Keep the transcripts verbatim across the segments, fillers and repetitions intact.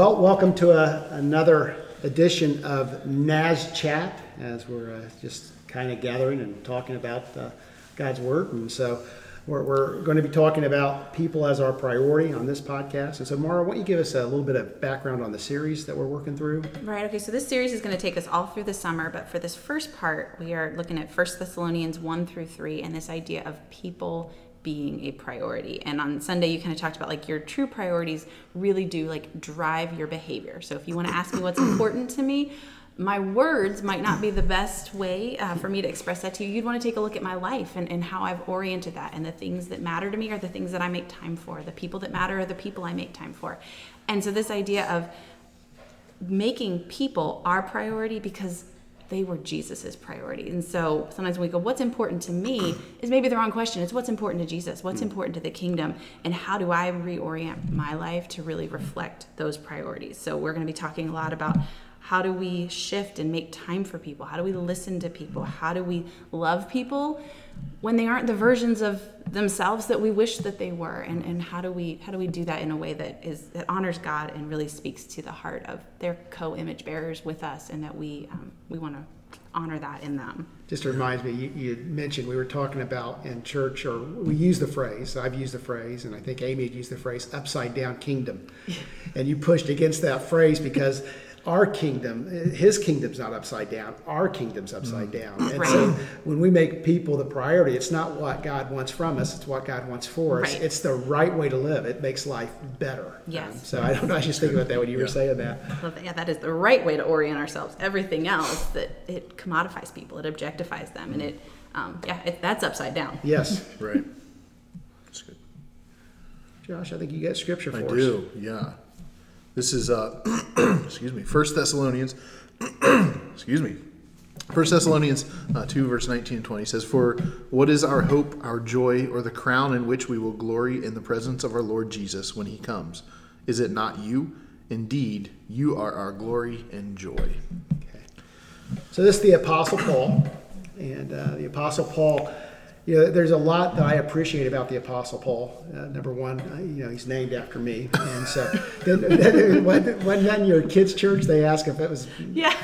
Well, welcome to a, another edition of Naz Chat, as we're uh, just kind of gathering and talking about uh, God's Word. And so we're, we're going to be talking about people as our priority on this podcast. And so, Mara, why don't you give us a little bit of background on the series that we're working through? Right. Okay. So this series is going to take us all through the summer. But for this first part, we are looking at First Thessalonians one through three and this idea of people being a priority. And on Sunday, you kind of talked about like your true priorities really do like drive your behavior. So if you want to ask me what's important to me, my words might not be the best way uh, for me to express that to you. You'd want to take a look at my life and, and how I've oriented that. And the things that matter to me are the things that I make time for. The people that matter are the people I make time for. And so this idea of making people our priority because they were Jesus's priority. And so sometimes when we go, what's important to me is maybe the wrong question. It's what's important to Jesus? What's important to the kingdom? And how do I reorient my life to really reflect those priorities? So we're going to be talking a lot about how do we shift and make time for people? How do we listen to people? How do we love people when they aren't the versions of themselves that we wish that they were? And, and how do we how do we do that in a way that is that honors God and really speaks to the heart of their co-image bearers with us, and that we um, we want to honor that in them. Just reminds me, you, you mentioned we were talking about in church, or we use the phrase, I've used the phrase, and I think Amy had used the phrase, upside down kingdom. And you pushed against that phrase because our kingdom, his kingdom's not upside down, our kingdom's upside down. And right. So when we make people the priority, it's not what God wants from us, it's what God wants for us. Right. It's the right way to live. It makes life better. Yes. Um, so I don't know, I was just thinking about that when you yeah. were saying that. Yeah, that is the right way to orient ourselves. Everything else, that it commodifies people, it objectifies them, and it, um, yeah, it, that's upside down. Yes. Right. That's good. Josh, I think you got scripture for I us. I do, yeah. This is, uh, excuse me, First Thessalonians, excuse me, First Thessalonians uh, two, verse nineteen and twenty says, "For what is our hope, our joy, or the crown in which we will glory in the presence of our Lord Jesus when he comes? Is it not you? Indeed, you are our glory and joy." Okay. So this is the Apostle Paul, and uh, the Apostle Paul, you know, there's a lot that I appreciate about the Apostle Paul. Uh, number one, you know, he's named after me. And so, then, then, when, when in your kids' church, they ask if it was... Yeah.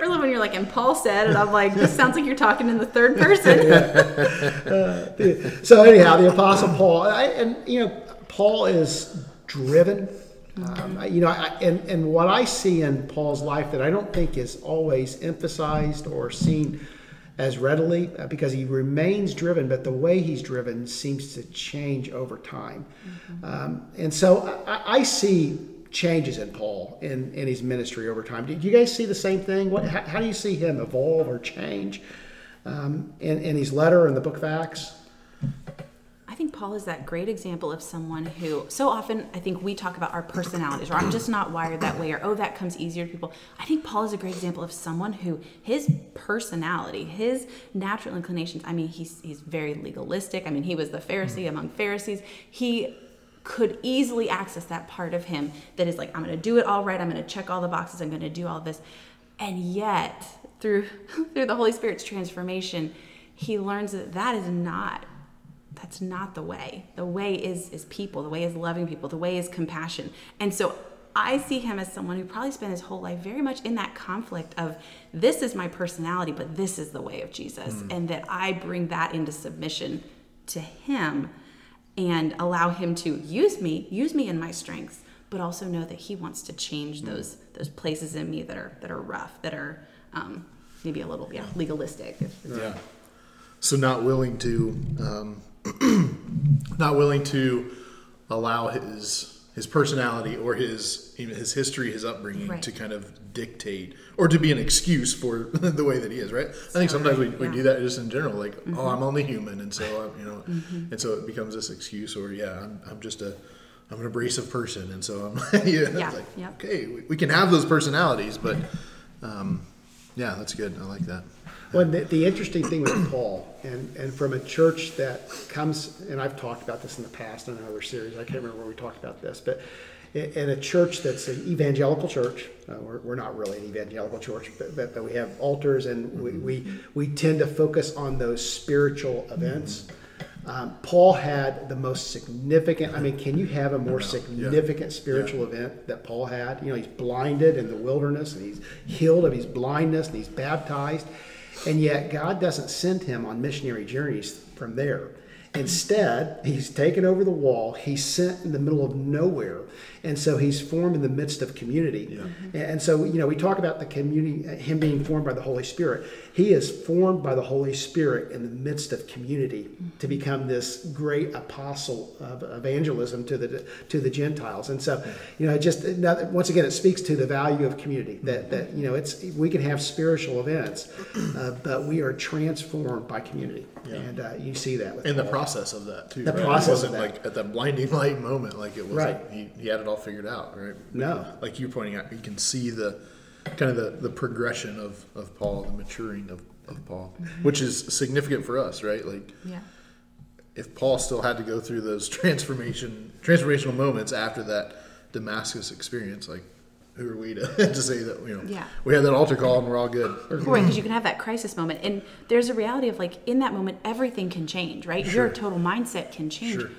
Or when you're like, and Paul said, and I'm like, this sounds like you're talking in the third person. Yeah. uh, so anyhow, the Apostle Paul, I, and, you know, Paul is driven. Um, you know, I, and, and what I see in Paul's life that I don't think is always emphasized or seen as readily, because he remains driven, but the way he's driven seems to change over time. Mm-hmm. Um, and so I, I see changes in Paul in, in his ministry over time. Do you guys see the same thing? What, how, how do you see him evolve or change um, in, in his letter in the book of Acts? I think Paul is that great example of someone who, so often I think we talk about our personalities, or I'm just not wired that way, or oh, that comes easier to people. I think Paul is a great example of someone who, his personality, his natural inclinations, I mean, he's he's very legalistic. I mean, he was the Pharisee among Pharisees. He could easily access that part of him that is like, I'm going to do it all right. I'm going to check all the boxes. I'm going to do all this. And yet, through through the Holy Spirit's transformation, he learns that that is not That's not the way. The way is is people. The way is loving people. The way is compassion. And so I see him as someone who probably spent his whole life very much in that conflict of this is my personality, but this is the way of Jesus. Mm. And that I bring that into submission to him and allow him to use me, use me in my strengths, but also know that he wants to change mm. those those places in me that are that are rough, that are um, maybe a little yeah, legalistic. Yeah. So not willing to... Um, not willing to allow his his personality or his even his history, his upbringing right. to kind of dictate or to be an excuse for the way that he is, right? So, I think sometimes we, yeah. we do that just in general, like, mm-hmm. oh, I'm only human, and so I'm, you know, mm-hmm. and so it becomes this excuse, or yeah, I'm, I'm just a I'm an abrasive person, and so I'm yeah, yeah. like yep. okay, we, we can have those personalities, but um, yeah, that's good. I like that. Well, the, the interesting thing with Paul, and, and from a church that comes, and I've talked about this in the past in another series, I can't remember where we talked about this, but in a church that's an evangelical church, uh, we're, we're not really an evangelical church, but, but, but we have altars, and we, we, we tend to focus on those spiritual events. Um, Paul had the most significant, I mean, can you have a more significant yeah. spiritual yeah. event that Paul had? You know, he's blinded in the wilderness, and he's healed of his blindness, and he's baptized. And yet God doesn't send him on missionary journeys from there. Instead, he's taken over the wall. He's sent in the middle of nowhere. And so he's formed in the midst of community. Yeah. And so, you know, we talk about the community, him being formed by the Holy Spirit. He is formed by the Holy Spirit in the midst of community to become this great apostle of evangelism to the to the Gentiles. And so, you know, it just once again, it speaks to the value of community that, that you know, it's we can have spiritual events, uh, but we are transformed by community. Yeah. And uh, you see that with in the process of that, too. The right? process it wasn't of that. Like at that blinding light moment, like it was right. he, he had it all figured out, right? No. Like you're pointing out, you can see the kind of the, the progression of, of Paul, the maturing of, of Paul, mm-hmm. which is significant for us, right? Like yeah. if Paul still had to go through those transformation transformational moments after that Damascus experience, like who are we to, to say that, you know, yeah. we had that altar call and we're all good. Right, because you can have that crisis moment. And there's a reality of like in that moment, everything can change, right? Sure. Your total mindset can change. Sure.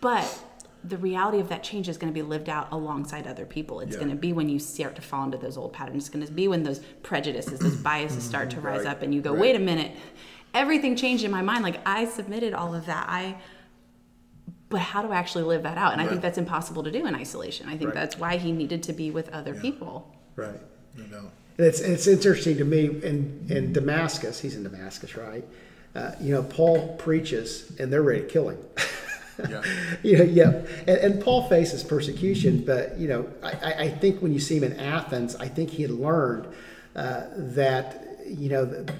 But the reality of that change is going to be lived out alongside other people. It's yeah. going to be when you start to fall into those old patterns. It's going to be when those prejudices, those biases start to rise right. up and you go, right. wait a minute, everything changed in my mind. Like I submitted all of that. I, but how do I actually live that out? And right. I think that's impossible to do in isolation. I think right. that's why he needed to be with other yeah. people. Right. No doubt. And it's, it's interesting to me in, in Damascus, he's in Damascus, right? Uh, you know, Paul preaches and they're ready to kill him. Yeah, you know, yeah, and, and Paul faces persecution, but you know, I, I think when you see him in Athens, I think he had learned uh, that you know the,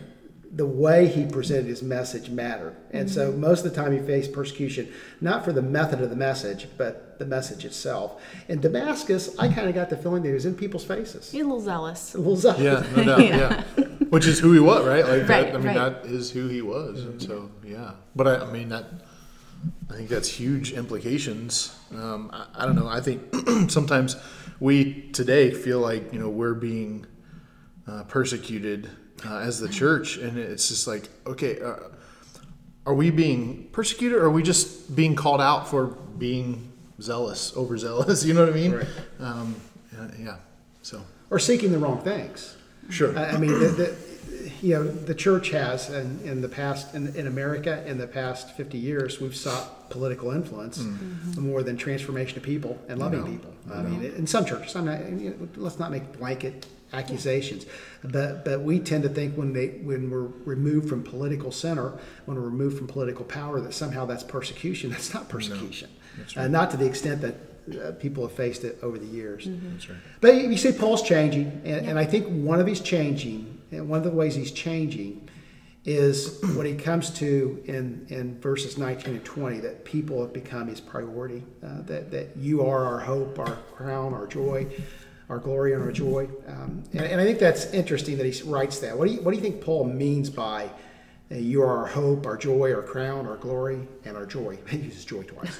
the way he presented his message mattered, and mm-hmm. so most of the time he faced persecution not for the method of the message, but the message itself. In Damascus, I kind of got the feeling that he was in people's faces. He's a little zealous, a little zealous. Yeah, no doubt. yeah. yeah, which is who he was, right? Like right, that. I mean, right. that is who he was, mm-hmm. and so yeah. But I, I mean that. I think that's huge implications. Um, I, I don't know. I think sometimes we today feel like, you know, we're being uh, persecuted uh, as the church. And it's just like, okay, uh, are we being persecuted or are we just being called out for being zealous, overzealous? You know what I mean? Right. Um, uh, yeah. So. Or seeking the wrong things. Sure. I, I mean, the, the, you know, the church has in, in the past, in, in America, in the past fifty years, we've sought political influence mm-hmm. more than transformation of people and loving no, people. No. I mean, in some churches, I'm not, you know, let's not make blanket accusations, but but we tend to think when they when we're removed from political center, when we're removed from political power, that somehow that's persecution. That's not persecution. No, that's right. uh, not to the extent that Uh, people have faced it over the years. Mm-hmm. That's right. But you see Paul's changing, and, yeah. and I think one of his changing, and one of the ways he's changing is what he comes to in, in verses nineteen and twenty, that people have become his priority, uh, that, that you are our hope, our crown, our joy, our glory, and our joy. Um, and, and I think that's interesting that he writes that. What do you, what do you think Paul means by uh, you are our hope, our joy, our crown, our glory, and our joy? He uses joy twice.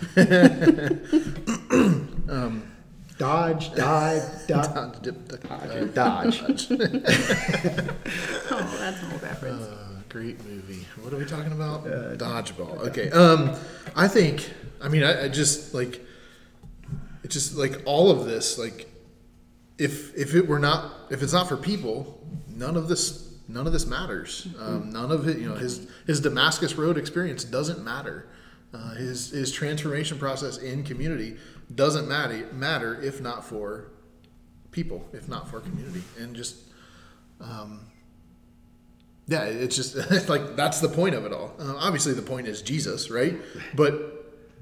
Um, dodge, dive, dodge, dodge, dip, dip, dodge, dodge. dodge. Oh, that's an old reference. Uh, great movie. What are we talking about? Uh, Dodgeball. Okay. Um, I think. I mean, I, I just like. It's just like all of this. Like, if if it were not, if it's not for people, none of this, none of this matters. Um, none of it. You know, his his Damascus Road experience doesn't matter. Uh, his his transformation process in community doesn't matter matter if not for people, if not for community, and just um, yeah, it's just it's like that's the point of it all. Uh, obviously, the point is Jesus, right? But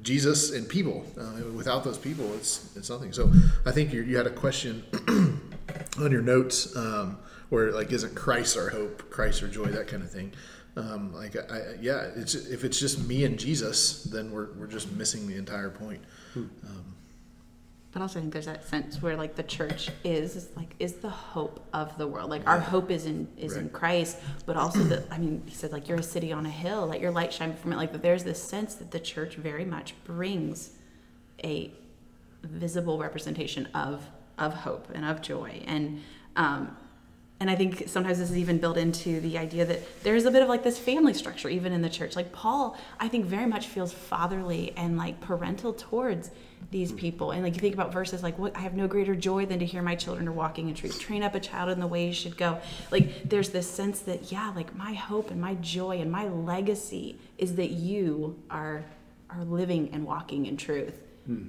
Jesus and people. Uh, without those people, it's it's nothing. So I think you you had a question on your notes um, where like isn't Christ our hope, Christ our joy, that kind of thing. Um, like I, I, yeah, it's if it's just me and Jesus, then we're we're just missing the entire point. Um, but also, I think there's that sense where like the church is, is like is the hope of the world. Like yeah. our hope is in is right. in Christ, but also that I mean, he said like you're a city on a hill, let your light shine from it. Like, but there's this sense that the church very much brings a visible representation of of hope and of joy, and um, And I think sometimes this is even built into the idea that there's a bit of like this family structure even in the church. Like Paul, I think very much feels fatherly and like parental towards these people. And like you think about verses like, "What I have no greater joy than to hear my children are walking in truth. Train up a child in the way he should go." Like there's this sense that, yeah, like my hope and my joy and my legacy is that you are are living and walking in truth. Hmm.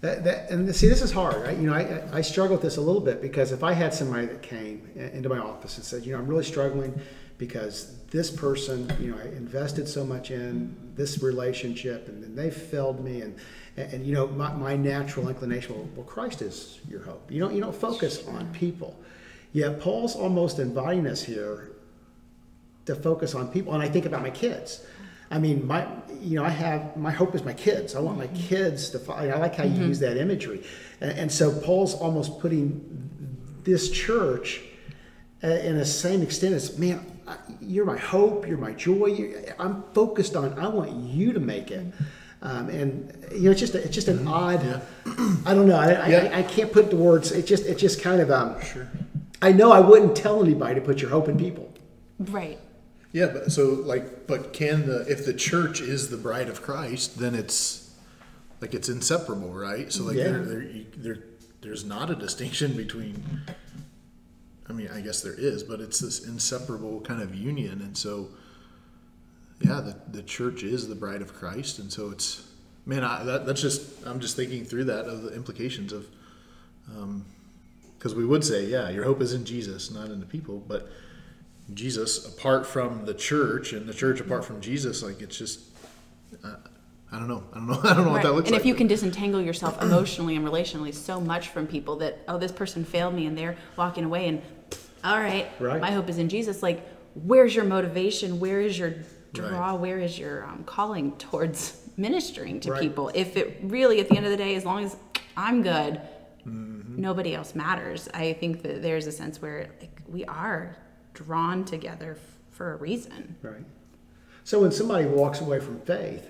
That, that, and see, this is hard, right? You know, I, I struggle with this a little bit because if I had somebody that came into my office and said, you know, I'm really struggling because this person, you know, I invested so much in this relationship and then they failed me, and, and, and you know, my, my natural inclination, well, well, Christ is your hope. You don't, you don't focus on people. Yeah, Paul's almost inviting us here to focus on people. And I think about my kids. I mean, my, you know, I have, my hope is my kids. I want my kids to, follow, I like how you mm-hmm. use that imagery. And, and so Paul's almost putting this church in the same extent as, man, you're my hope, you're my joy. You're, I'm focused on, I want you to make it. Um, and, you know, it's just, a, it's just an mm-hmm. odd, yeah. I don't know. I, yeah. I, I can't put the words. It just, it just kind of, um, sure. I know I wouldn't tell anybody to put your hope in people. Right. Yeah, but so like, but can the if the church is the bride of Christ, then it's like it's inseparable, right? So like, yeah. there, there, there, there's not a distinction between. I mean, I guess there is, but it's this inseparable kind of union, and so yeah, the the church is the bride of Christ, and so it's man, I, that, that's just I'm just thinking through that of the implications of, um, because we would say, yeah, your hope is in Jesus, not in the people, but. Jesus apart from the church and the church apart from Jesus, like it's just uh, I don't know I don't know I don't know right. what that looks like. And if like. you can disentangle yourself emotionally and relationally so much from people that, oh, this person failed me and they're walking away and all right, right. my hope is in Jesus, like where's your motivation, where is your draw, right. where is your um, calling towards ministering to right. people? If it really at the end of the day, as long as I'm good, mm-hmm. nobody else matters. I think that there's a sense where like we are drawn together for a reason. Right. So when somebody walks away from faith,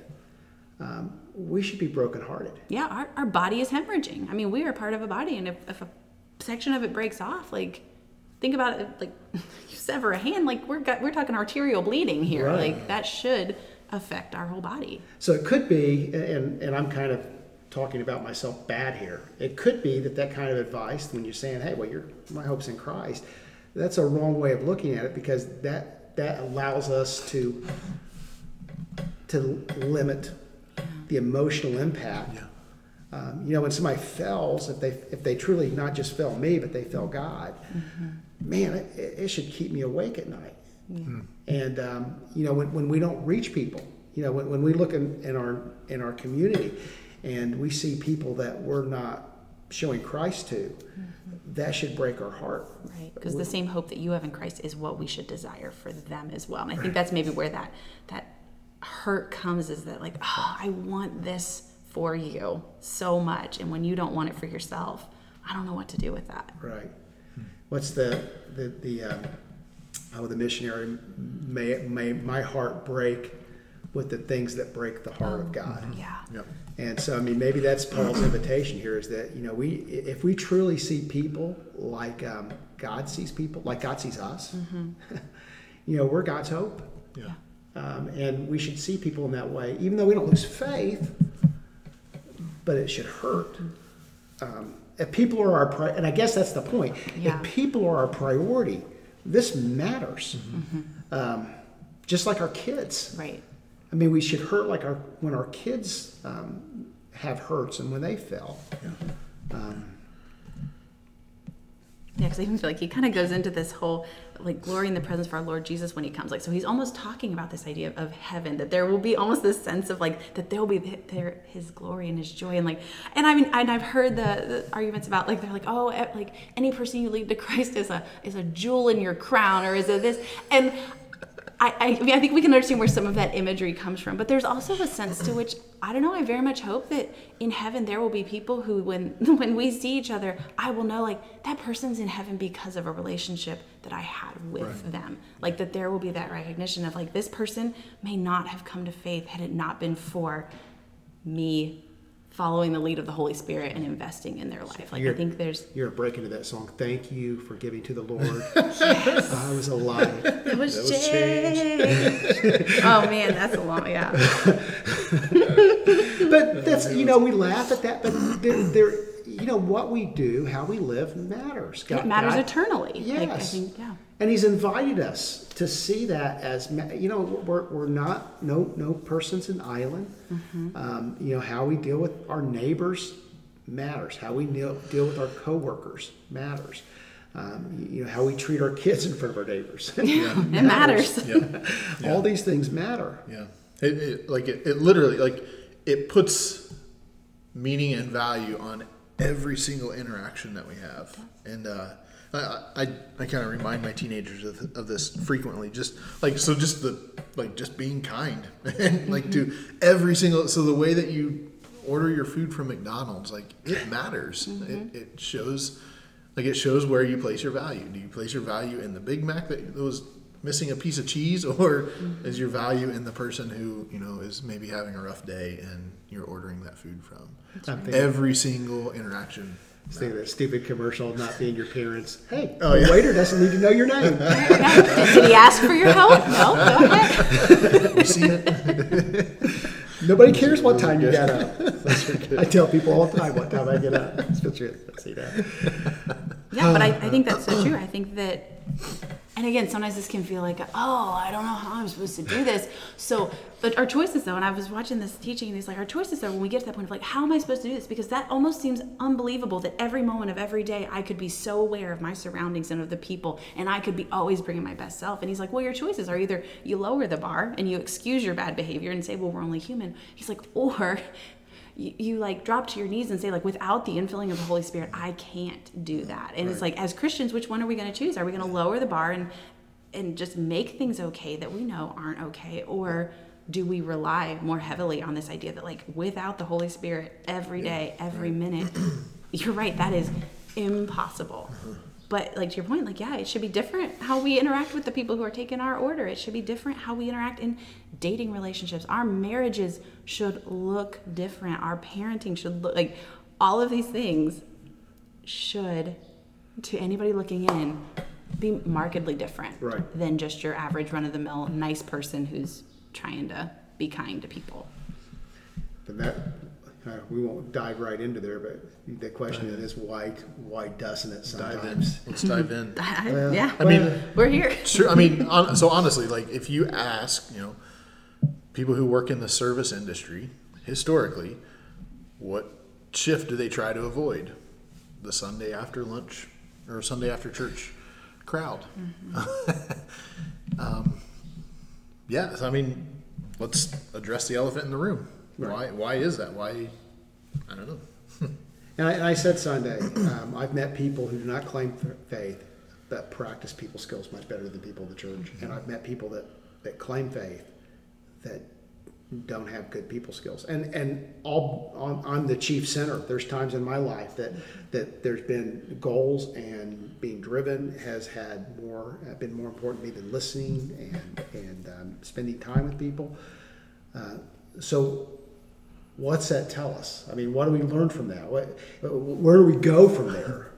um, we should be brokenhearted. Yeah, our, our body is hemorrhaging. I mean, we are part of a body, and if, if a section of it breaks off, like, think about it, like, you sever a hand, like, we're got, we're talking arterial bleeding here. Right. Like, that should affect our whole body. So it could be, and and I'm kind of talking about myself bad here, it could be that that kind of advice, when you're saying, hey, well, you're, my hope's in Christ, that's a wrong way of looking at it, because that that allows us to to limit the emotional impact. Yeah. Um, you know, when somebody fails, if they if they truly not just fail me, but they fail God, mm-hmm. man, it, it should keep me awake at night. Mm-hmm. And um, you know, when, when we don't reach people, you know, when, when we look in, in our in our community and we see people that we're not showing Christ to, mm-hmm. that should break our heart. Right, because the same hope that you have in Christ is what we should desire for them as well. And I think that's maybe where that that hurt comes, is that like, oh, I want this for you so much, and when you don't want it for yourself, I don't know what to do with that. Right. What's the the the um, oh the missionary may may my heart break with the things that break the heart oh, of God. Yeah. Yep. And so, I mean, maybe that's Paul's invitation here, is that, you know, we if we truly see people like um, God sees people, like God sees us, mm-hmm. you know, we're God's hope. Yeah. Um, and we should see people in that way, even though we don't lose faith, but it should hurt. Um, if people are our priority, and I guess that's the point, yeah. if people are our priority, this matters. Mm-hmm. Um, just like our kids. Right. I mean, we should hurt like our when our kids um, have hurts and when they fail. Yeah, um, yeah, because I even feel like he kind of goes into this whole like glory in the presence of our Lord Jesus when he comes. Like, so he's almost talking about this idea of, of heaven, that there will be almost this sense of like that there will be the, there his glory and his joy, and like, and I mean, and I've heard the, the arguments about like they're like, oh, like any person you lead to Christ is a is a jewel in your crown, or is a this and. I, I mean, I think we can understand where some of that imagery comes from, but there's also a sense to which, I don't know, I very much hope that in heaven there will be people who, when when we see each other, I will know, like, that person's in heaven because of a relationship that I had with right. them. Like, that there will be that recognition of, like, this person may not have come to faith had it not been for me following the lead of the Holy Spirit and investing in their life. Like you're, I think there's... You're breaking into that song, Thank You for Giving to the Lord. Yes. I was alive. It was, was changed. Oh, man, that's a long, yeah. But that's, you know, we laugh at that, but there, there, you know, what we do, how we live matters. God, it matters God, eternally. Yes. Like, I think, yeah. And he's invited us to see that as, you know, we're we're not, no no person's an island. Mm-hmm. Um, you know, how we deal with our neighbors matters. How we deal, deal with our coworkers matters. Um, you know, how we treat our kids in front of our neighbors. Yeah. It matters. Yeah. Yeah. All these things matter. Yeah. It, it, like, it, it literally, like, it puts meaning and value on every single interaction that we have. And, uh, I, I, I kind of remind my teenagers of, of this frequently, just like, so just the, like just being kind and like to every single, so the way that you order your food from McDonald's, like it matters. Mm-hmm. It, it shows, like it shows where you place your value. Do you place your value in the Big Mac that was missing a piece of cheese, or is your value in the person who, you know, is maybe having a rough day and you're ordering that food from? Right. Every single interaction. Say that stupid commercial, not being your parents. Hey, oh, yeah. The waiter doesn't need to know your name. Did he ask for your help? No, go ahead. You see it? Nobody cares what time you got up. I tell people all the time what time I get up. That's what you see that. Yeah, but I, I think that's so true. I think that, and again, sometimes this can feel like, oh, I don't know how I'm supposed to do this. So, but our choices though, and I was watching this teaching, and it's like our choices though, when we get to that point of like, how am I supposed to do this? Because that almost seems unbelievable that every moment of every day I could be so aware of my surroundings and of the people, and I could be always bringing my best self. And he's like, well, your choices are either you lower the bar and you excuse your bad behavior and say, well, we're only human. He's like, or you, you like drop to your knees and say, like, without the infilling of the Holy Spirit, I can't do that. And right. It's like, as Christians, which one are we going to choose? Are we going to lower the bar and and just make things okay that we know aren't okay, or do we rely more heavily on this idea that, like, without the Holy Spirit every day, every minute, you're right, that is impossible. But, like, to your point, like, yeah, it should be different how we interact with the people who are taking our order. It should be different how we interact in dating relationships. Our marriages should look different. Our parenting should look, like, all of these things should, to anybody looking in, be markedly different right. than just your average run-of-the-mill nice person who's trying to be kind to people. And that uh, we won't dive right into there, but the question uh, is why why doesn't it sometimes? Dive in. Let's dive in. I, well, yeah, I mean, we're here. Sure. I mean, on, so honestly, like if you ask, you know, people who work in the service industry historically, what shift do they try to avoid? The Sunday after lunch or Sunday after church crowd. Mm-hmm. um, Yes, I mean, let's address the elephant in the room. Right. Why Why is that? Why? I don't know. and, I, and I said Sunday, um, I've met people who do not claim faith that practice people skills much better than people in the church. Mm-hmm. And I've met people that, that claim faith that don't have good people skills. And and all, I'm, I'm the chief sinner. There's times in my life that, that there's been goals, and being driven has had more been more important to me than listening and and um, spending time with people. Uh, so what's that tell us? I mean, what do we learn from that? What, where do we go from there?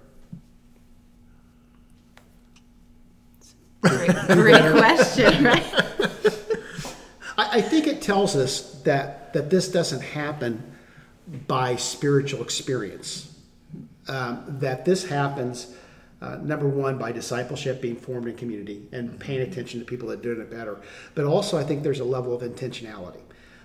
Great, great question, right? I think it tells us that, that this doesn't happen by spiritual experience. Um, that this happens, uh, number one, by discipleship, being formed in community and paying attention to people that are doing it better. But also I think there's a level of intentionality.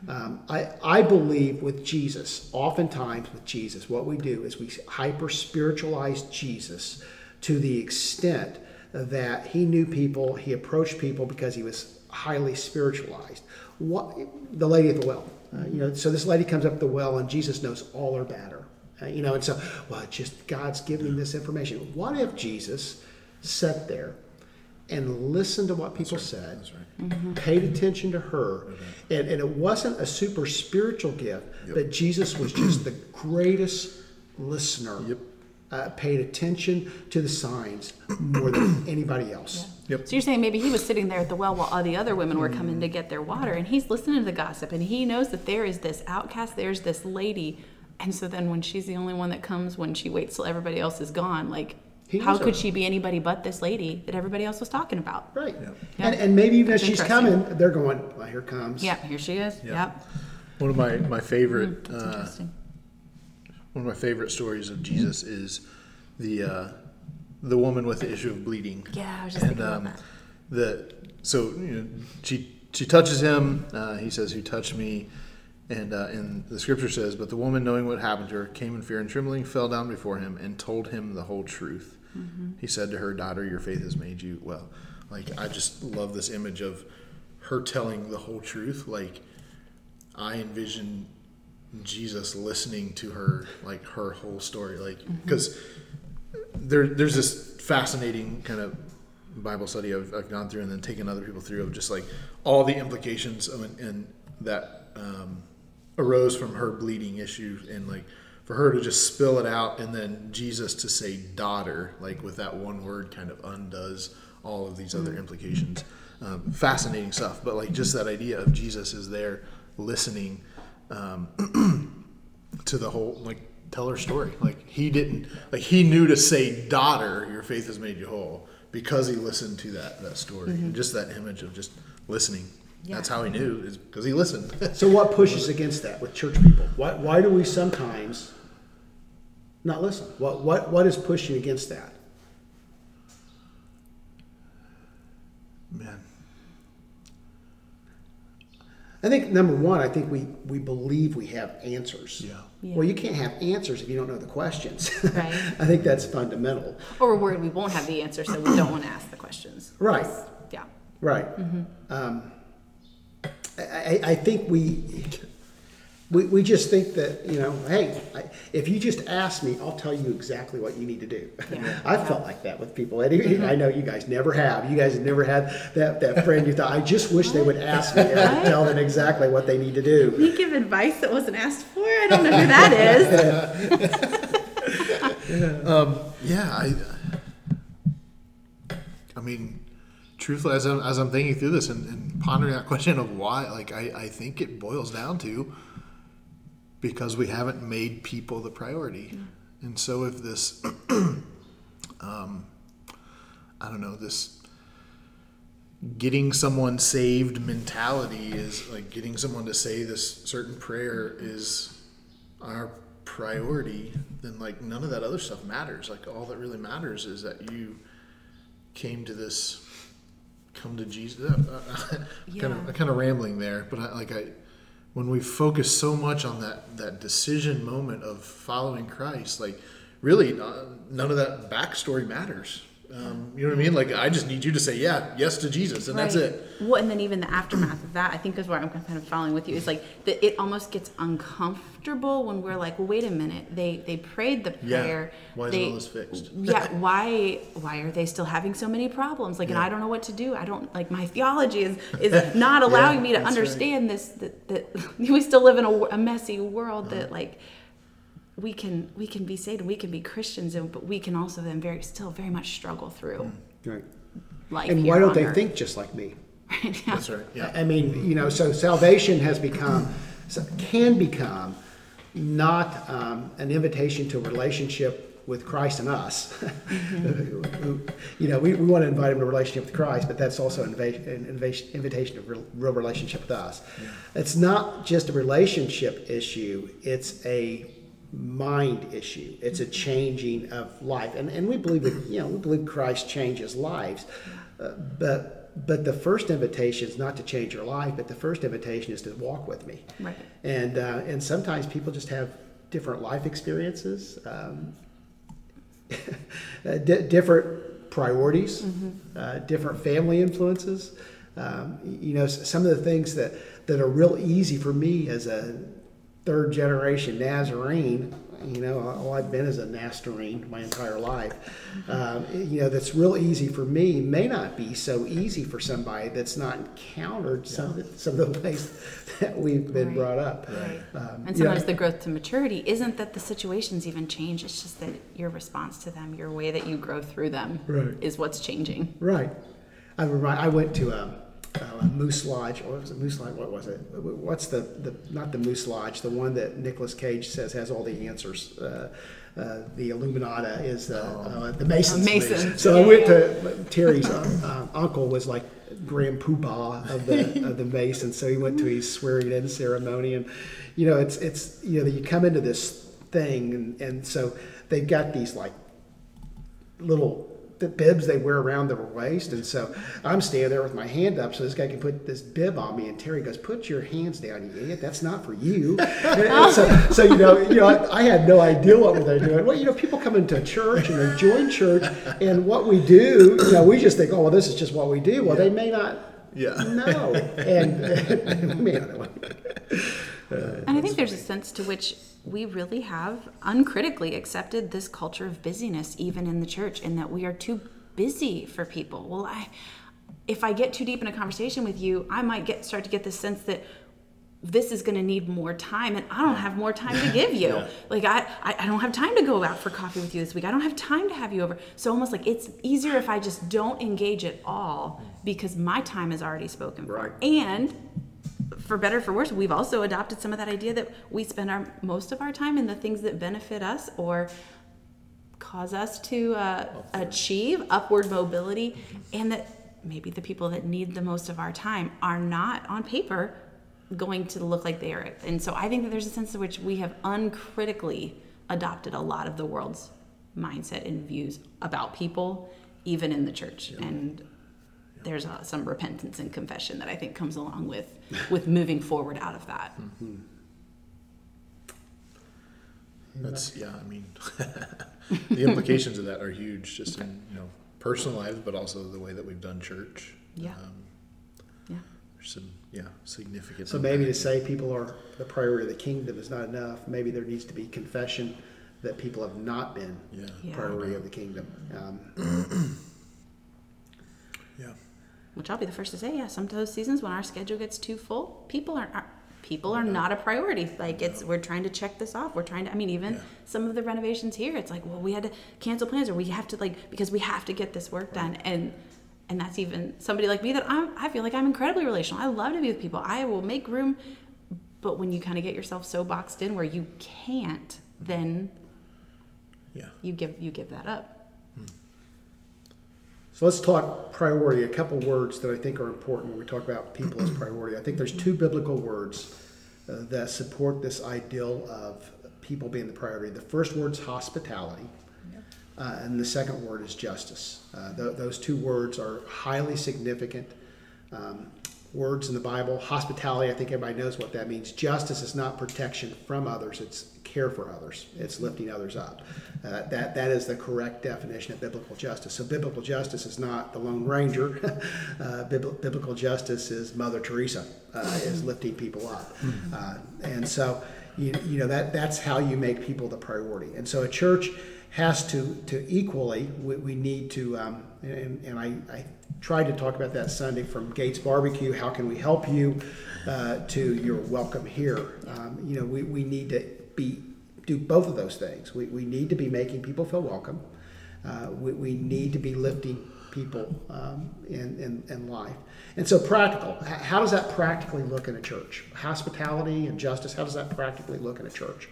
Um, I, I believe with Jesus, oftentimes with Jesus, what we do is we hyper-spiritualize Jesus to the extent that he knew people, he approached people because he was highly spiritualized. What, the lady at the well, uh, you know, so this lady comes up to the well and Jesus knows all her batter, uh, you know, and so, well, it's just God's giving me this information. What if Jesus sat there and listened to what people That's right. said, That's right. mm-hmm. paid attention to her, okay. and, and it wasn't a super spiritual gift, yep. but Jesus was just the greatest listener, yep. uh, paid attention to the signs more than anybody else. Yeah. Yep. So you're saying maybe he was sitting there at the well while all the other women were coming to get their water, and he's listening to the gossip, and he knows that there is this outcast, there's this lady And so then when she's the only one that comes, when she waits till everybody else is gone, like, Heals how her. could she be anybody but this lady that everybody else was talking about? Right. Yeah. Yeah. And, and maybe even as she's coming, they're going, well, here comes. Yeah, here she is. Yeah. Yep. One of my, my favorite mm, uh, one of my favorite stories of Jesus is the uh, the woman with the issue of bleeding. Yeah, I was just and, thinking um, about that. The, so you know, she she touches him. Uh, he says, "Who touched me?" And, uh, and the scripture says, but the woman, knowing what happened to her, came in fear and trembling, fell down before him, and told him the whole truth. Mm-hmm. He said to her, "Daughter, your faith has made you well." Like, I just love this image of her telling the whole truth. Like, I envision Jesus listening to her, like, her whole story. Like, because mm-hmm. there, there's this fascinating kind of Bible study I've, I've gone through and then taken other people through of just, like, all the implications of an, and that um, arose from her bleeding issue, and like for her to just spill it out, and then Jesus to say "daughter," like with that one word, kind of undoes all of these other implications. Um, fascinating stuff, but like just that idea of Jesus is there listening um, to the whole, like, tell her story. Like he didn't, like he knew to say "daughter, your faith has made you whole," because he listened to that that story, mm-hmm. and just that image of just listening. Yeah. That's how he knew, is because he listened. So what pushes against that with church people? Why, why do we sometimes not listen? What what what is pushing against that? Man. I think, number one, I think we, we believe we have answers. Yeah. yeah. Well, you can't have answers if you don't know the questions. Right. I think that's fundamental. Or we're worried we won't have the answer, so we don't want to ask the questions. Right. That's, yeah. Right. Mm-hmm. Um I, I think we, we we just think that, you know, hey, I, if you just ask me, I'll tell you exactly what you need to do. Yeah. I've yeah. felt like that with people. And mm-hmm. I know you guys never have. You guys have never had that, that friend you thought, I just wish they would ask me and I'd tell them exactly what they need to do. You give advice that wasn't asked for? I don't know who that is. um, yeah, I, I mean... Truthfully, as I'm, as I'm thinking through this and, and pondering that question of why, like I, I think it boils down to because we haven't made people the priority. Yeah. And so if this, um, I don't know, this getting someone saved mentality is like getting someone to say this certain prayer is our priority, then like none of that other stuff matters. Like all that really matters is that you came to this... Come to Jesus. Yeah. Kind of, I'm kind of rambling there, but I, like I, when we focus so much on that that decision moment of following Christ, like really, not, none of that backstory matters. Um, you know what I mean? Like I just need you to say, yeah, yes to Jesus, and right. that's it. Well, and then even the aftermath of that, I think is where I'm kind of following with you. It's like the, it almost gets uncomfortable when we're like, well, wait a minute, they they prayed the prayer. Yeah. Why is they, all this fixed? Yeah. Why why are they still having so many problems? Like, yeah. and I don't know what to do. I don't like my theology is is not allowing yeah, me to understand right. this. That, that we still live in a, a messy world uh-huh. that like. We can we can be saved, we can be Christians, and but we can also then very still very much struggle through right. life. And why don't they earth. think just like me? Right. That's right. Yeah. I mean, you know, so salvation has become, can become, not um, an invitation to a relationship with Christ and us. Mm-hmm. You know, we, we want to invite him to a relationship with Christ, but that's also an invitation, invitation to real, real relationship with us. Yeah. It's not just a relationship issue; it's a mind issue. It's a changing of life, and and we believe that, you know, we believe Christ changes lives, uh, but but the first invitation is not to change your life, but the first invitation is to walk with me. Right. And uh, and sometimes people just have different life experiences, um, d- different priorities, mm-hmm. uh, different family influences. Um, you know, some of the things that that are real easy for me as a third generation Nazarene, you know, all I've been is a Nazarene my entire life. Um, you know, that's real easy for me, may not be so easy for somebody that's not encountered yeah. some, some of the ways that we've been right. brought up. Right. Um, and sometimes you know, the growth to maturity isn't that the situations even change, it's just that your response to them, your way that you grow through them right. is what's changing. Right. I, I went to a, uh, Moose Lodge, or was it Moose Lodge? What was it? What's the, the not the Moose Lodge, the one that Nicolas Cage says has all the answers. Uh, uh, the Illuminata is the uh, the Masons. Mason. So yeah, I went yeah. to Terry's uh, uh, uncle was like grand poobah of the of the Masons, so he went to his swearing-in ceremony, and you know it's it's you know you come into this thing, and, and so they've got these like little. The bibs they wear around their waist, and so I'm standing there with my hand up so this guy can put this bib on me, and Terry goes, "Put your hands down, you idiot, that's not for you." and, and so, so you know you know I, I had no idea what they were doing. Well, you know, people come into church and they join church, and what we do, you know, we just think, oh well, this is just what we do. Well, yeah. They may not yeah know. and, and man, uh, and I think there's funny. a sense to which we really have uncritically accepted this culture of busyness, even in the church, in that we are too busy for people. Well, I, if I get too deep in a conversation with you, I might get start to get the sense that this is going to need more time, and I don't have more time to give you. yeah. Like I, I, I don't have time to go out for coffee with you this week. I don't have time to have you over. So almost like it's easier if I just don't engage at all, because my time is already spoken for. Right. And for better or for worse, we've also adopted some of that idea that we spend our most of our time in the things that benefit us or cause us to uh, achieve upward mobility, and that maybe the people that need the most of our time are not on paper going to look like they are. And so I think that there's a sense in which we have uncritically adopted a lot of the world's mindset and views about people, even in the church. Yeah. And there's uh, some repentance and confession that I think comes along with with moving forward out of that. Mm-hmm. That's yeah. I mean, the implications of that are huge, just okay. in you know personal lives, but also the way that we've done church. Yeah. Um, yeah. There's some yeah significant. So maybe to say people are the priority of the kingdom is not enough. Maybe there needs to be confession that people have not been yeah. Yeah. priority of the kingdom. Um, yeah. Which I'll be the first to say, yeah, some of those seasons when our schedule gets too full, people are, are people are no. not a priority. Like it's, no. we're trying to check this off. We're trying to, I mean, even yeah. some of the renovations here, it's like, well, we had to cancel plans, or we have to like, because we have to get this work right. done. And, and that's even somebody like me that I'm, I feel like I'm incredibly relational. I love to be with people. I will make room. But when you kind of get yourself so boxed in where you can't, then yeah, you give, you give that up. So let's talk priority, a couple words that I think are important when we talk about people as priority. I think there's two biblical words uh, that support this ideal of people being the priority. The first word's hospitality, uh, and the second word is justice. Uh, th- those two words are highly significant um, words in the Bible. Hospitality, I think everybody knows what that means. Justice is not protection from others, it's care for others. It's lifting others up. Uh, that that is the correct definition of biblical justice. So biblical justice is not the Lone Ranger. uh, bibl- biblical justice is Mother Teresa, uh, is lifting people up. Uh, and so, you, you know, that that's how you make people the priority. And so a church has to, to equally, we, we need to, um, and, and I, I tried to talk about that Sunday from Gates Barbecue, how can we help you, uh, to you're welcome here. Um, you know, we, we need to be do both of those things. We we need to be making people feel welcome. Uh, we, we need to be lifting people um, in, in, in life. And so practical, how does that practically look in a church? Hospitality and justice, how does that practically look in a church?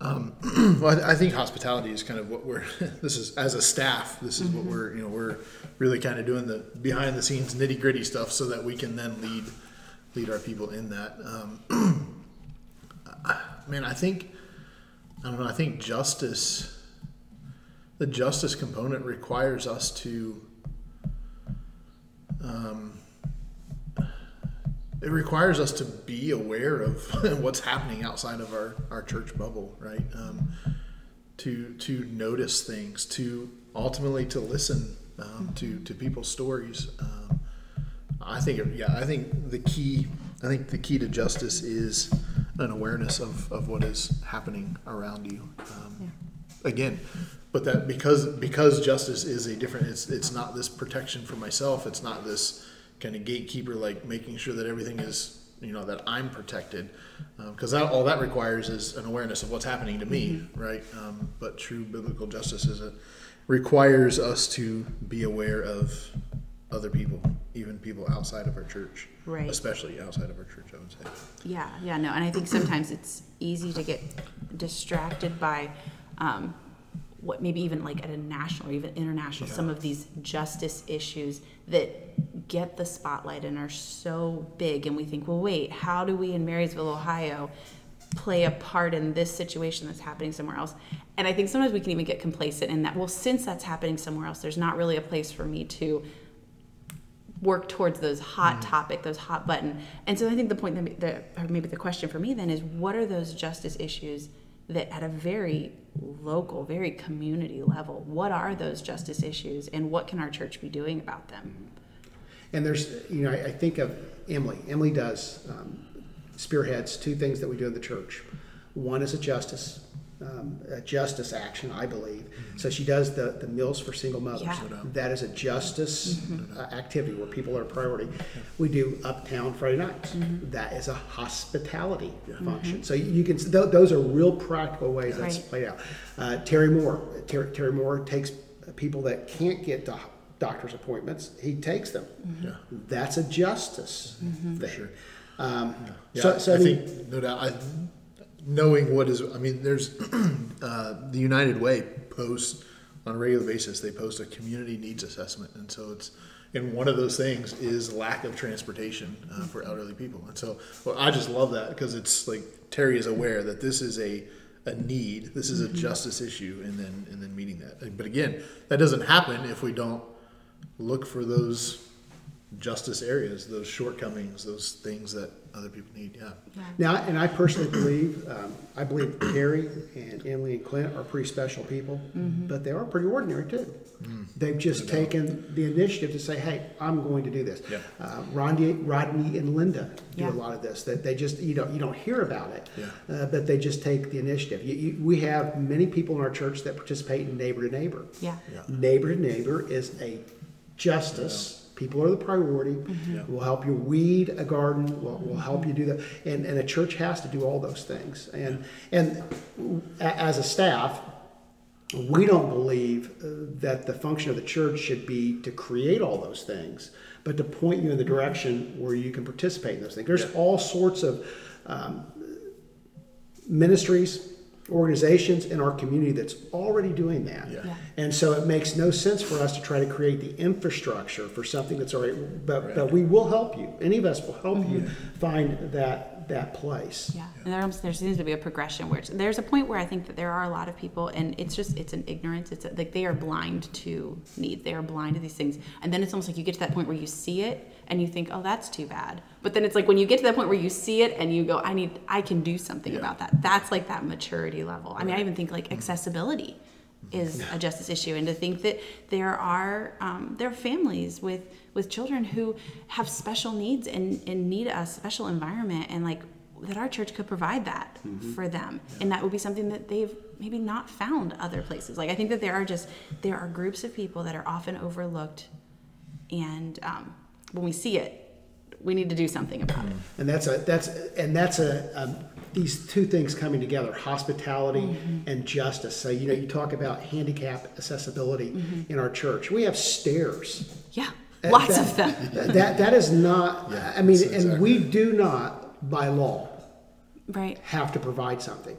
Um, well, I think hospitality is kind of what we're, this is as a staff, this is mm-hmm. what we're, you know, we're really kind of doing the behind the scenes nitty gritty stuff so that we can then lead lead our people in that. Um, man, I think, I don't know, I think justice, the justice component requires us to, um, it requires us to be aware of what's happening outside of our, our church bubble, right? Um, to, to notice things, to ultimately to listen um, to, to people's stories, um, I think, yeah, I think the key, I think the key to justice is an awareness of, of what is happening around you. Um, yeah. Again, but that because because justice is a different, it's it's not this protection for myself. It's not this kind of gatekeeper, like making sure that everything is, you know, that I'm protected. Because um, all that requires is an awareness of what's happening to me, mm-hmm. right? Um, but true biblical justice is a requires us to be aware of other people, even people outside of our church, right? Especially outside of our church, I would say. Yeah, yeah, no, and I think sometimes it's easy to get distracted by um, what maybe even like at a national or even international, yeah. some of these justice issues that get the spotlight and are so big, and we think, well, wait, how do we in Marysville, Ohio, play a part in this situation that's happening somewhere else? And I think sometimes we can even get complacent in that, well, since that's happening somewhere else, there's not really a place for me to work towards those hot mm-hmm. topic, those hot button. And so I think the point, that, that, or maybe the question for me then is, what are those justice issues that at a very local, very community level, what are those justice issues and what can our church be doing about them? And there's, you know, I, I think of Emily. Emily does, um, spearheads two things that we do in the church. One is a justice um, a justice action, I believe. Mm-hmm. So she does the, the meals for single mothers. Yeah. That is a justice mm-hmm. uh, activity where people are a priority. Yeah. We do Uptown Friday nights. Mm-hmm. That is a hospitality yeah. function. Mm-hmm. So you can th- those are real practical ways yeah. that's right. played out. Uh, Terry Moore. Ter- Terry Moore takes people that can't get to doctor's appointments. He takes them. Mm-hmm. Yeah. That's a justice mm-hmm. thing. Sure. Um, yeah, so, so I, I mean, think no doubt. I, knowing what is, I mean, there's uh, the United Way posts on a regular basis. They post a community needs assessment, and so it's, and one of those things is lack of transportation uh, for elderly people. And so, well, I just love that because it's like Terry is aware that this is a a need, this is a mm-hmm. justice issue, and then and then meeting that. But again, that doesn't happen if we don't look for those justice areas, those shortcomings, those things that other people need. Yeah. yeah. Now, and I personally believe, um, I believe Terry and Emily and Clint are pretty special people, mm-hmm. but they are pretty ordinary too. Mm. They've just taken the initiative to say, "Hey, I'm going to do this." Yeah. Uh, Rodney, Rodney and Linda do yeah. a lot of this. That they just you don't you don't hear about it, yeah. uh, but they just take the initiative. You, you, we have many people in our church that participate in neighbor to neighbor. Yeah. yeah. Neighbor to neighbor is a justice. Yeah. People are the priority. Mm-hmm. Yeah. We'll help you weed a garden. We'll, we'll help you do that. And, and a church has to do all those things. And and as a staff, we don't believe that the function of the church should be to create all those things, but to point you in the direction where you can participate in those things. There's yeah. all sorts of um, ministries, organizations in our community that's already doing that. Yeah. Yeah. And so it makes no sense for us to try to create the infrastructure for something that's already, but, right. but we will help you. Any of us will help mm-hmm. you find that that place. Yeah, yeah. And there, there seems to be a progression where it's, there's a point where I think that there are a lot of people and it's just, it's an ignorance. It's a, like they are blind to needs. They are blind to these things. And then it's almost like you get to that point where you see it and you think, oh, that's too bad. But then it's like when you get to that point where you see it and you go, I need, I can do something yeah. about that. That's like that maturity level. I mean, I even think like accessibility is a justice issue. And to think that there are um, there are families with, with children who have special needs and, and need a special environment and like that our church could provide that mm-hmm. for them. Yeah. And that would be something that they've maybe not found other places. Like I think that there are just, there are groups of people that are often overlooked and um, when we see it, we need to do something about it. And that's a that's and that's a, a these two things coming together: hospitality mm-hmm. and justice. So you know, you talk about handicap accessibility mm-hmm. in our church. We have stairs. Yeah, and lots that, of them. That that is not. Yeah, I mean, and exactly. we do not by law right. have to provide something.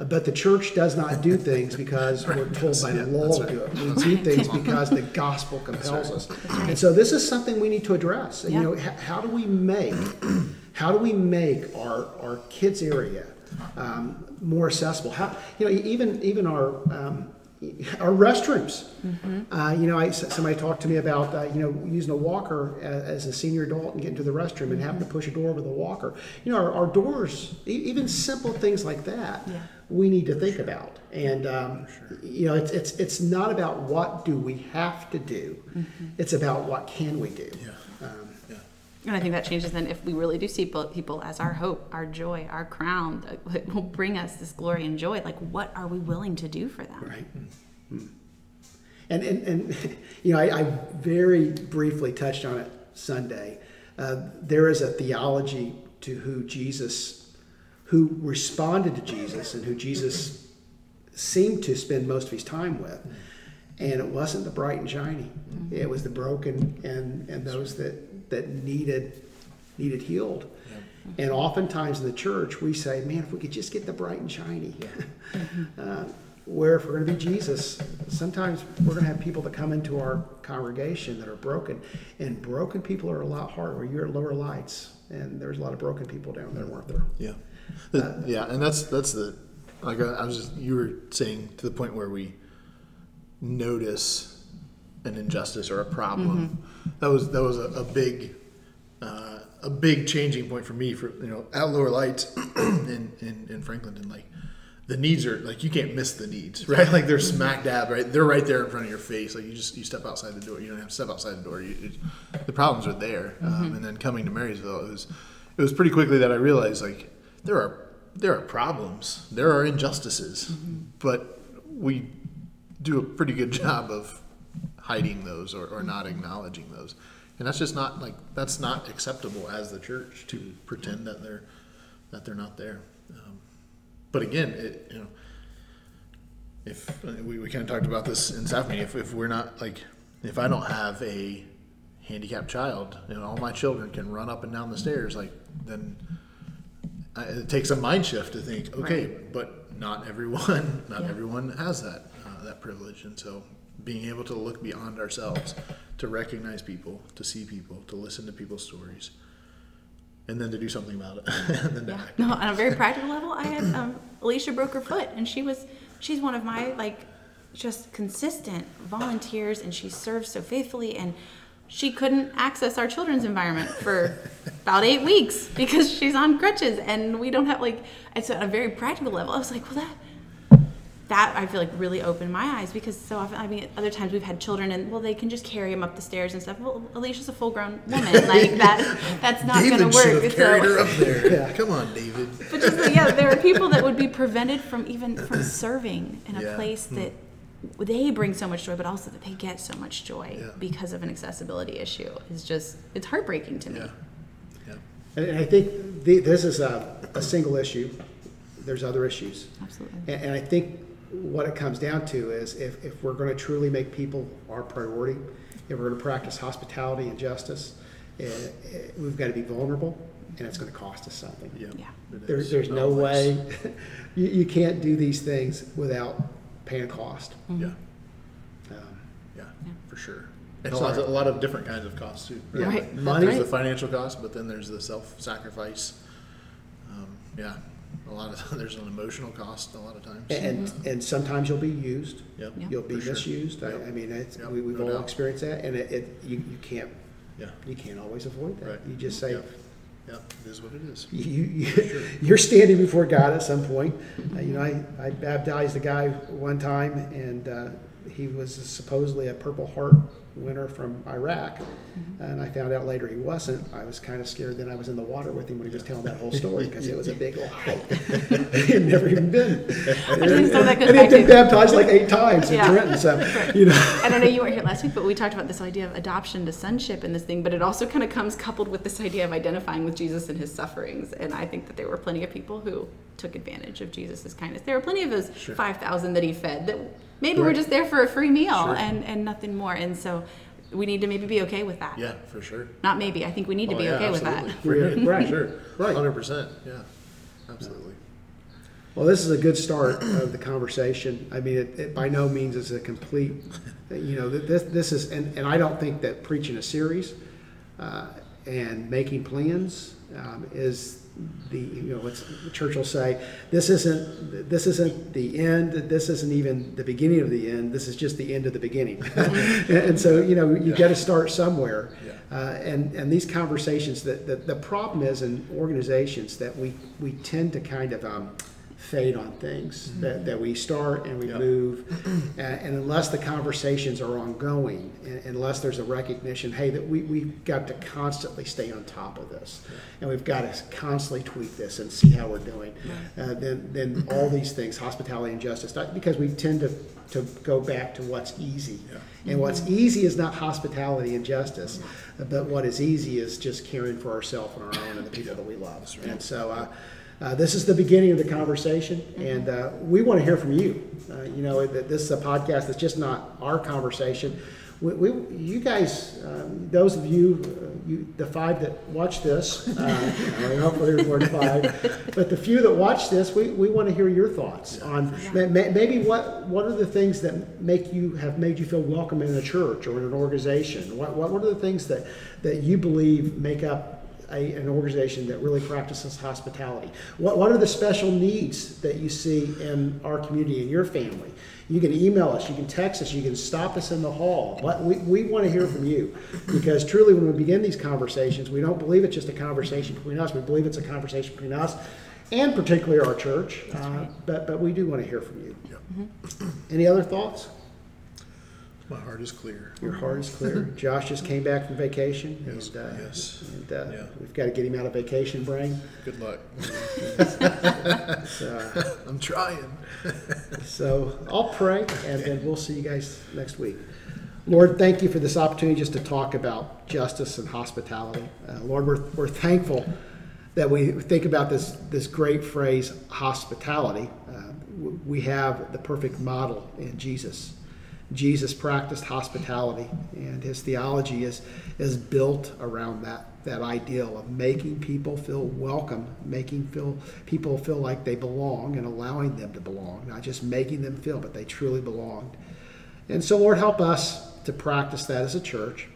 But the church does not do things because right. we're told by yeah, law right. to do it. We do things because the gospel compels right. us. Right. And so this is something we need to address. Yeah. You know, how do we make how do we make our, our kids area um, more accessible? How you know even even our um, our restrooms. Mm-hmm. Uh, you know, I, somebody talked to me about uh, you know using a walker as, as a senior adult and getting to the restroom and mm-hmm. having to push a door with a walker. You know, our, our doors, even simple things like that. Yeah. We need to think about, and um, sure. you know, it's it's it's not about what do we have to do; mm-hmm. it's about what can we do. Yeah. Um, yeah. And I think that changes then if we really do see people as our hope, our joy, our crown that will bring us this glory and joy. Like, what are we willing to do for them? Right. Mm-hmm. And and and you know, I, I very briefly touched on it Sunday. Uh, there is a theology to who Jesus. Who responded to Jesus and who Jesus seemed to spend most of his time with. And it wasn't the bright and shiny. Mm-hmm. It was the broken and, and those that, that needed needed healed. Yeah. And oftentimes in the church, we say, man, if we could just get the bright and shiny. Yeah. uh, where if we're going to be Jesus, sometimes we're going to have people that come into our congregation that are broken. And broken people are a lot harder. You're at Lower Lights, and there's a lot of broken people down there, weren't there? Yeah. Uh, yeah, and that's that's the, like I was just, you were saying, to the point where we notice an injustice or a problem. Mm-hmm. That was that was a, a big uh, a big changing point for me. For you know, at Lower Lights in, in in Franklinton, like the needs are like you can't miss the needs, right? Like they're smack dab, right? They're right there in front of your face. Like you just you step outside the door. You don't have to step outside the door. You, it, the problems are there. Um, mm-hmm. And then coming to Marysville, it was it was pretty quickly that I realized like there are there are problems, there are injustices, mm-hmm. but we do a pretty good job of hiding those or, or not acknowledging those. And that's just not like, that's not acceptable as the church to pretend that they're, that they're not there. Um, but again, it, you know, if we, we kind of talked about this in staff meeting, if, if we're not like, if I don't have a handicapped child and all my children can run up and down the stairs, like then I, it takes a mind shift to think, okay, right. But not everyone, not yeah. everyone has that. that privilege. And so being able to look beyond ourselves, to recognize people, to see people, to listen to people's stories, and then to do something about it. and then yeah. No, on a very practical level, I had um, Alicia broke her foot, and she was she's one of my like just consistent volunteers, and she serves so faithfully, and she couldn't access our children's environment for about eight weeks because she's on crutches, and we don't have like it's on a very practical level. I was like, well that That I feel like really opened my eyes, because so often, I mean, other times we've had children and well, they can just carry them up the stairs and stuff. Well, Alicia's a full-grown woman, like that. That's not going to work. David should have carried her up there. Yeah. Come on, David. But just like, yeah, there are people that would be prevented from even from serving in a yeah. place that they bring so much joy, but also that they get so much joy yeah. because of an accessibility issue. It's just it's heartbreaking to me. Yeah. yeah. And I think the, this is a, a single issue. There's other issues. Absolutely. And, and I think. What it comes down to is if, if we're going to truly make people our priority, if we're going to practice hospitality and justice, it, it, we've got to be vulnerable, and it's going to cost us something. Yep. Yeah, there, There's no way. you, you can't do these things without paying cost. Mm-hmm. Yeah. Um, yeah. Yeah, for sure. And a lot, of, a lot of different kinds of costs, too. Right. right. Like money. There's right. the financial cost, but then there's the self-sacrifice. Um, yeah. A lot of there's an emotional cost a lot of times, and yeah. and sometimes you'll be used, yep. yeah. you'll be For misused. Sure. Yep. I, I mean, it's, yep. we, we've no all doubt. experienced that, and it, it you, you can't, yeah, you can't always avoid that. Right. You just say, yeah, yep. it is what it is. You, you sure. You're standing before God at some point. Uh, you know, I, I baptized a guy one time, and uh, he was supposedly a Purple Heart winner from Iraq, mm-hmm. and I found out later he wasn't. I was kind of scared that I was in the water with him when he was telling that whole story, because it was a big lie. He had never even been. And, and, so and he'd been baptized like eight times yeah. in Trenton. So, right. you know. And I know you weren't here last week, but we talked about this idea of adoption to sonship and this thing, but it also kind of comes coupled with this idea of identifying with Jesus and his sufferings. And I think that there were plenty of people who took advantage of Jesus' kindness. There were plenty of those sure. five thousand that he fed that maybe right. were just there for a free meal sure. and, and nothing more. And so we need to maybe be okay with that. Yeah, for sure. Not maybe. I think we need oh, to be yeah, okay absolutely. with that. Yeah, right, sure. Right. one hundred percent. Yeah, absolutely. Well, this is a good start of the conversation. I mean, it, it by no means is a complete, you know, this this is, and, and I don't think that preaching a series uh, and making plans um, is the, you know, what's Churchill say, this isn't this isn't the end, this isn't even the beginning of the end, this is just the end of the beginning. and, and so, you know, you yeah. got to start somewhere. Yeah. Uh, and, and these conversations, that the, the problem is in organizations that we, we tend to kind of um, fade on things, mm-hmm. that, that we start and we yep. move, and, and unless the conversations are ongoing, and, unless there's a recognition, hey, that we, we've got to constantly stay on top of this, yeah. and we've got to constantly tweak this and see how we're doing, yeah. uh, then then all these things, hospitality and justice, because we tend to, to go back to what's easy. Yeah. And mm-hmm. what's easy is not hospitality and justice, yeah. but what is easy is just caring for ourselves and our own and the people that we love. Right. And so, uh, Uh, this is the beginning of the conversation, and uh, we want to hear from you. Uh, you know, that this is a podcast that's just not our conversation. We, we you guys, um, those of you, uh, you, the five that watch this, uh, I mean, hopefully there's more than five, but the few that watch this, we, we want to hear your thoughts on yeah. ma- maybe what what are the things that make you have made you feel welcome in a church or in an organization? What what are the things that that you believe make up A, an organization that really practices hospitality? What what are the special needs that you see in our community, in your family? You can email us, you can text us, you can stop us in the hall. What, we, we want to hear from you, because truly when we begin these conversations, we don't believe it's just a conversation between us. We believe it's a conversation between us and particularly our church. That's uh, right. But but we do want to hear from you. Yep. Mm-hmm. Any other thoughts? My heart is clear. Your heart is clear. Josh just came back from vacation. Yes. And, uh, yes. And, uh, yeah. We've got to get him out of vacation, brain. Good luck. uh, I'm trying. So I'll pray, and then we'll see you guys next week. Lord, thank you for this opportunity just to talk about justice and hospitality. Uh, Lord, we're we're thankful that we think about this this great phrase, hospitality. Uh, we have the perfect model in Jesus. Jesus practiced hospitality, and his theology is is built around that that ideal of making people feel welcome, making feel people feel like they belong, and allowing them to belong, not just making them feel, but they truly belonged. And so, Lord, help us to practice that as a church.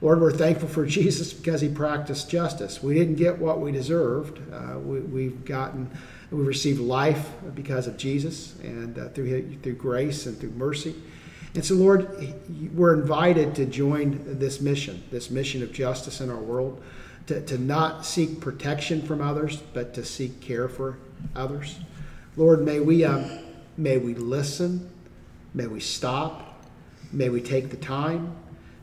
Lord, we're thankful for Jesus because he practiced justice. We didn't get what we deserved. Uh, we, we've gotten, we received life because of Jesus, and uh, through through grace and through mercy. And so, Lord, we're invited to join this mission, this mission of justice in our world, to, to not seek protection from others, but to seek care for others. Lord, may we um, may we listen, may we stop, may we take the time,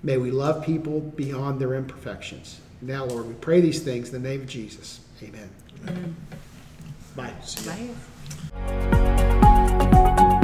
may we love people beyond their imperfections. Now, Lord, we pray these things in the name of Jesus. Amen. Amen. Bye. See you. Bye.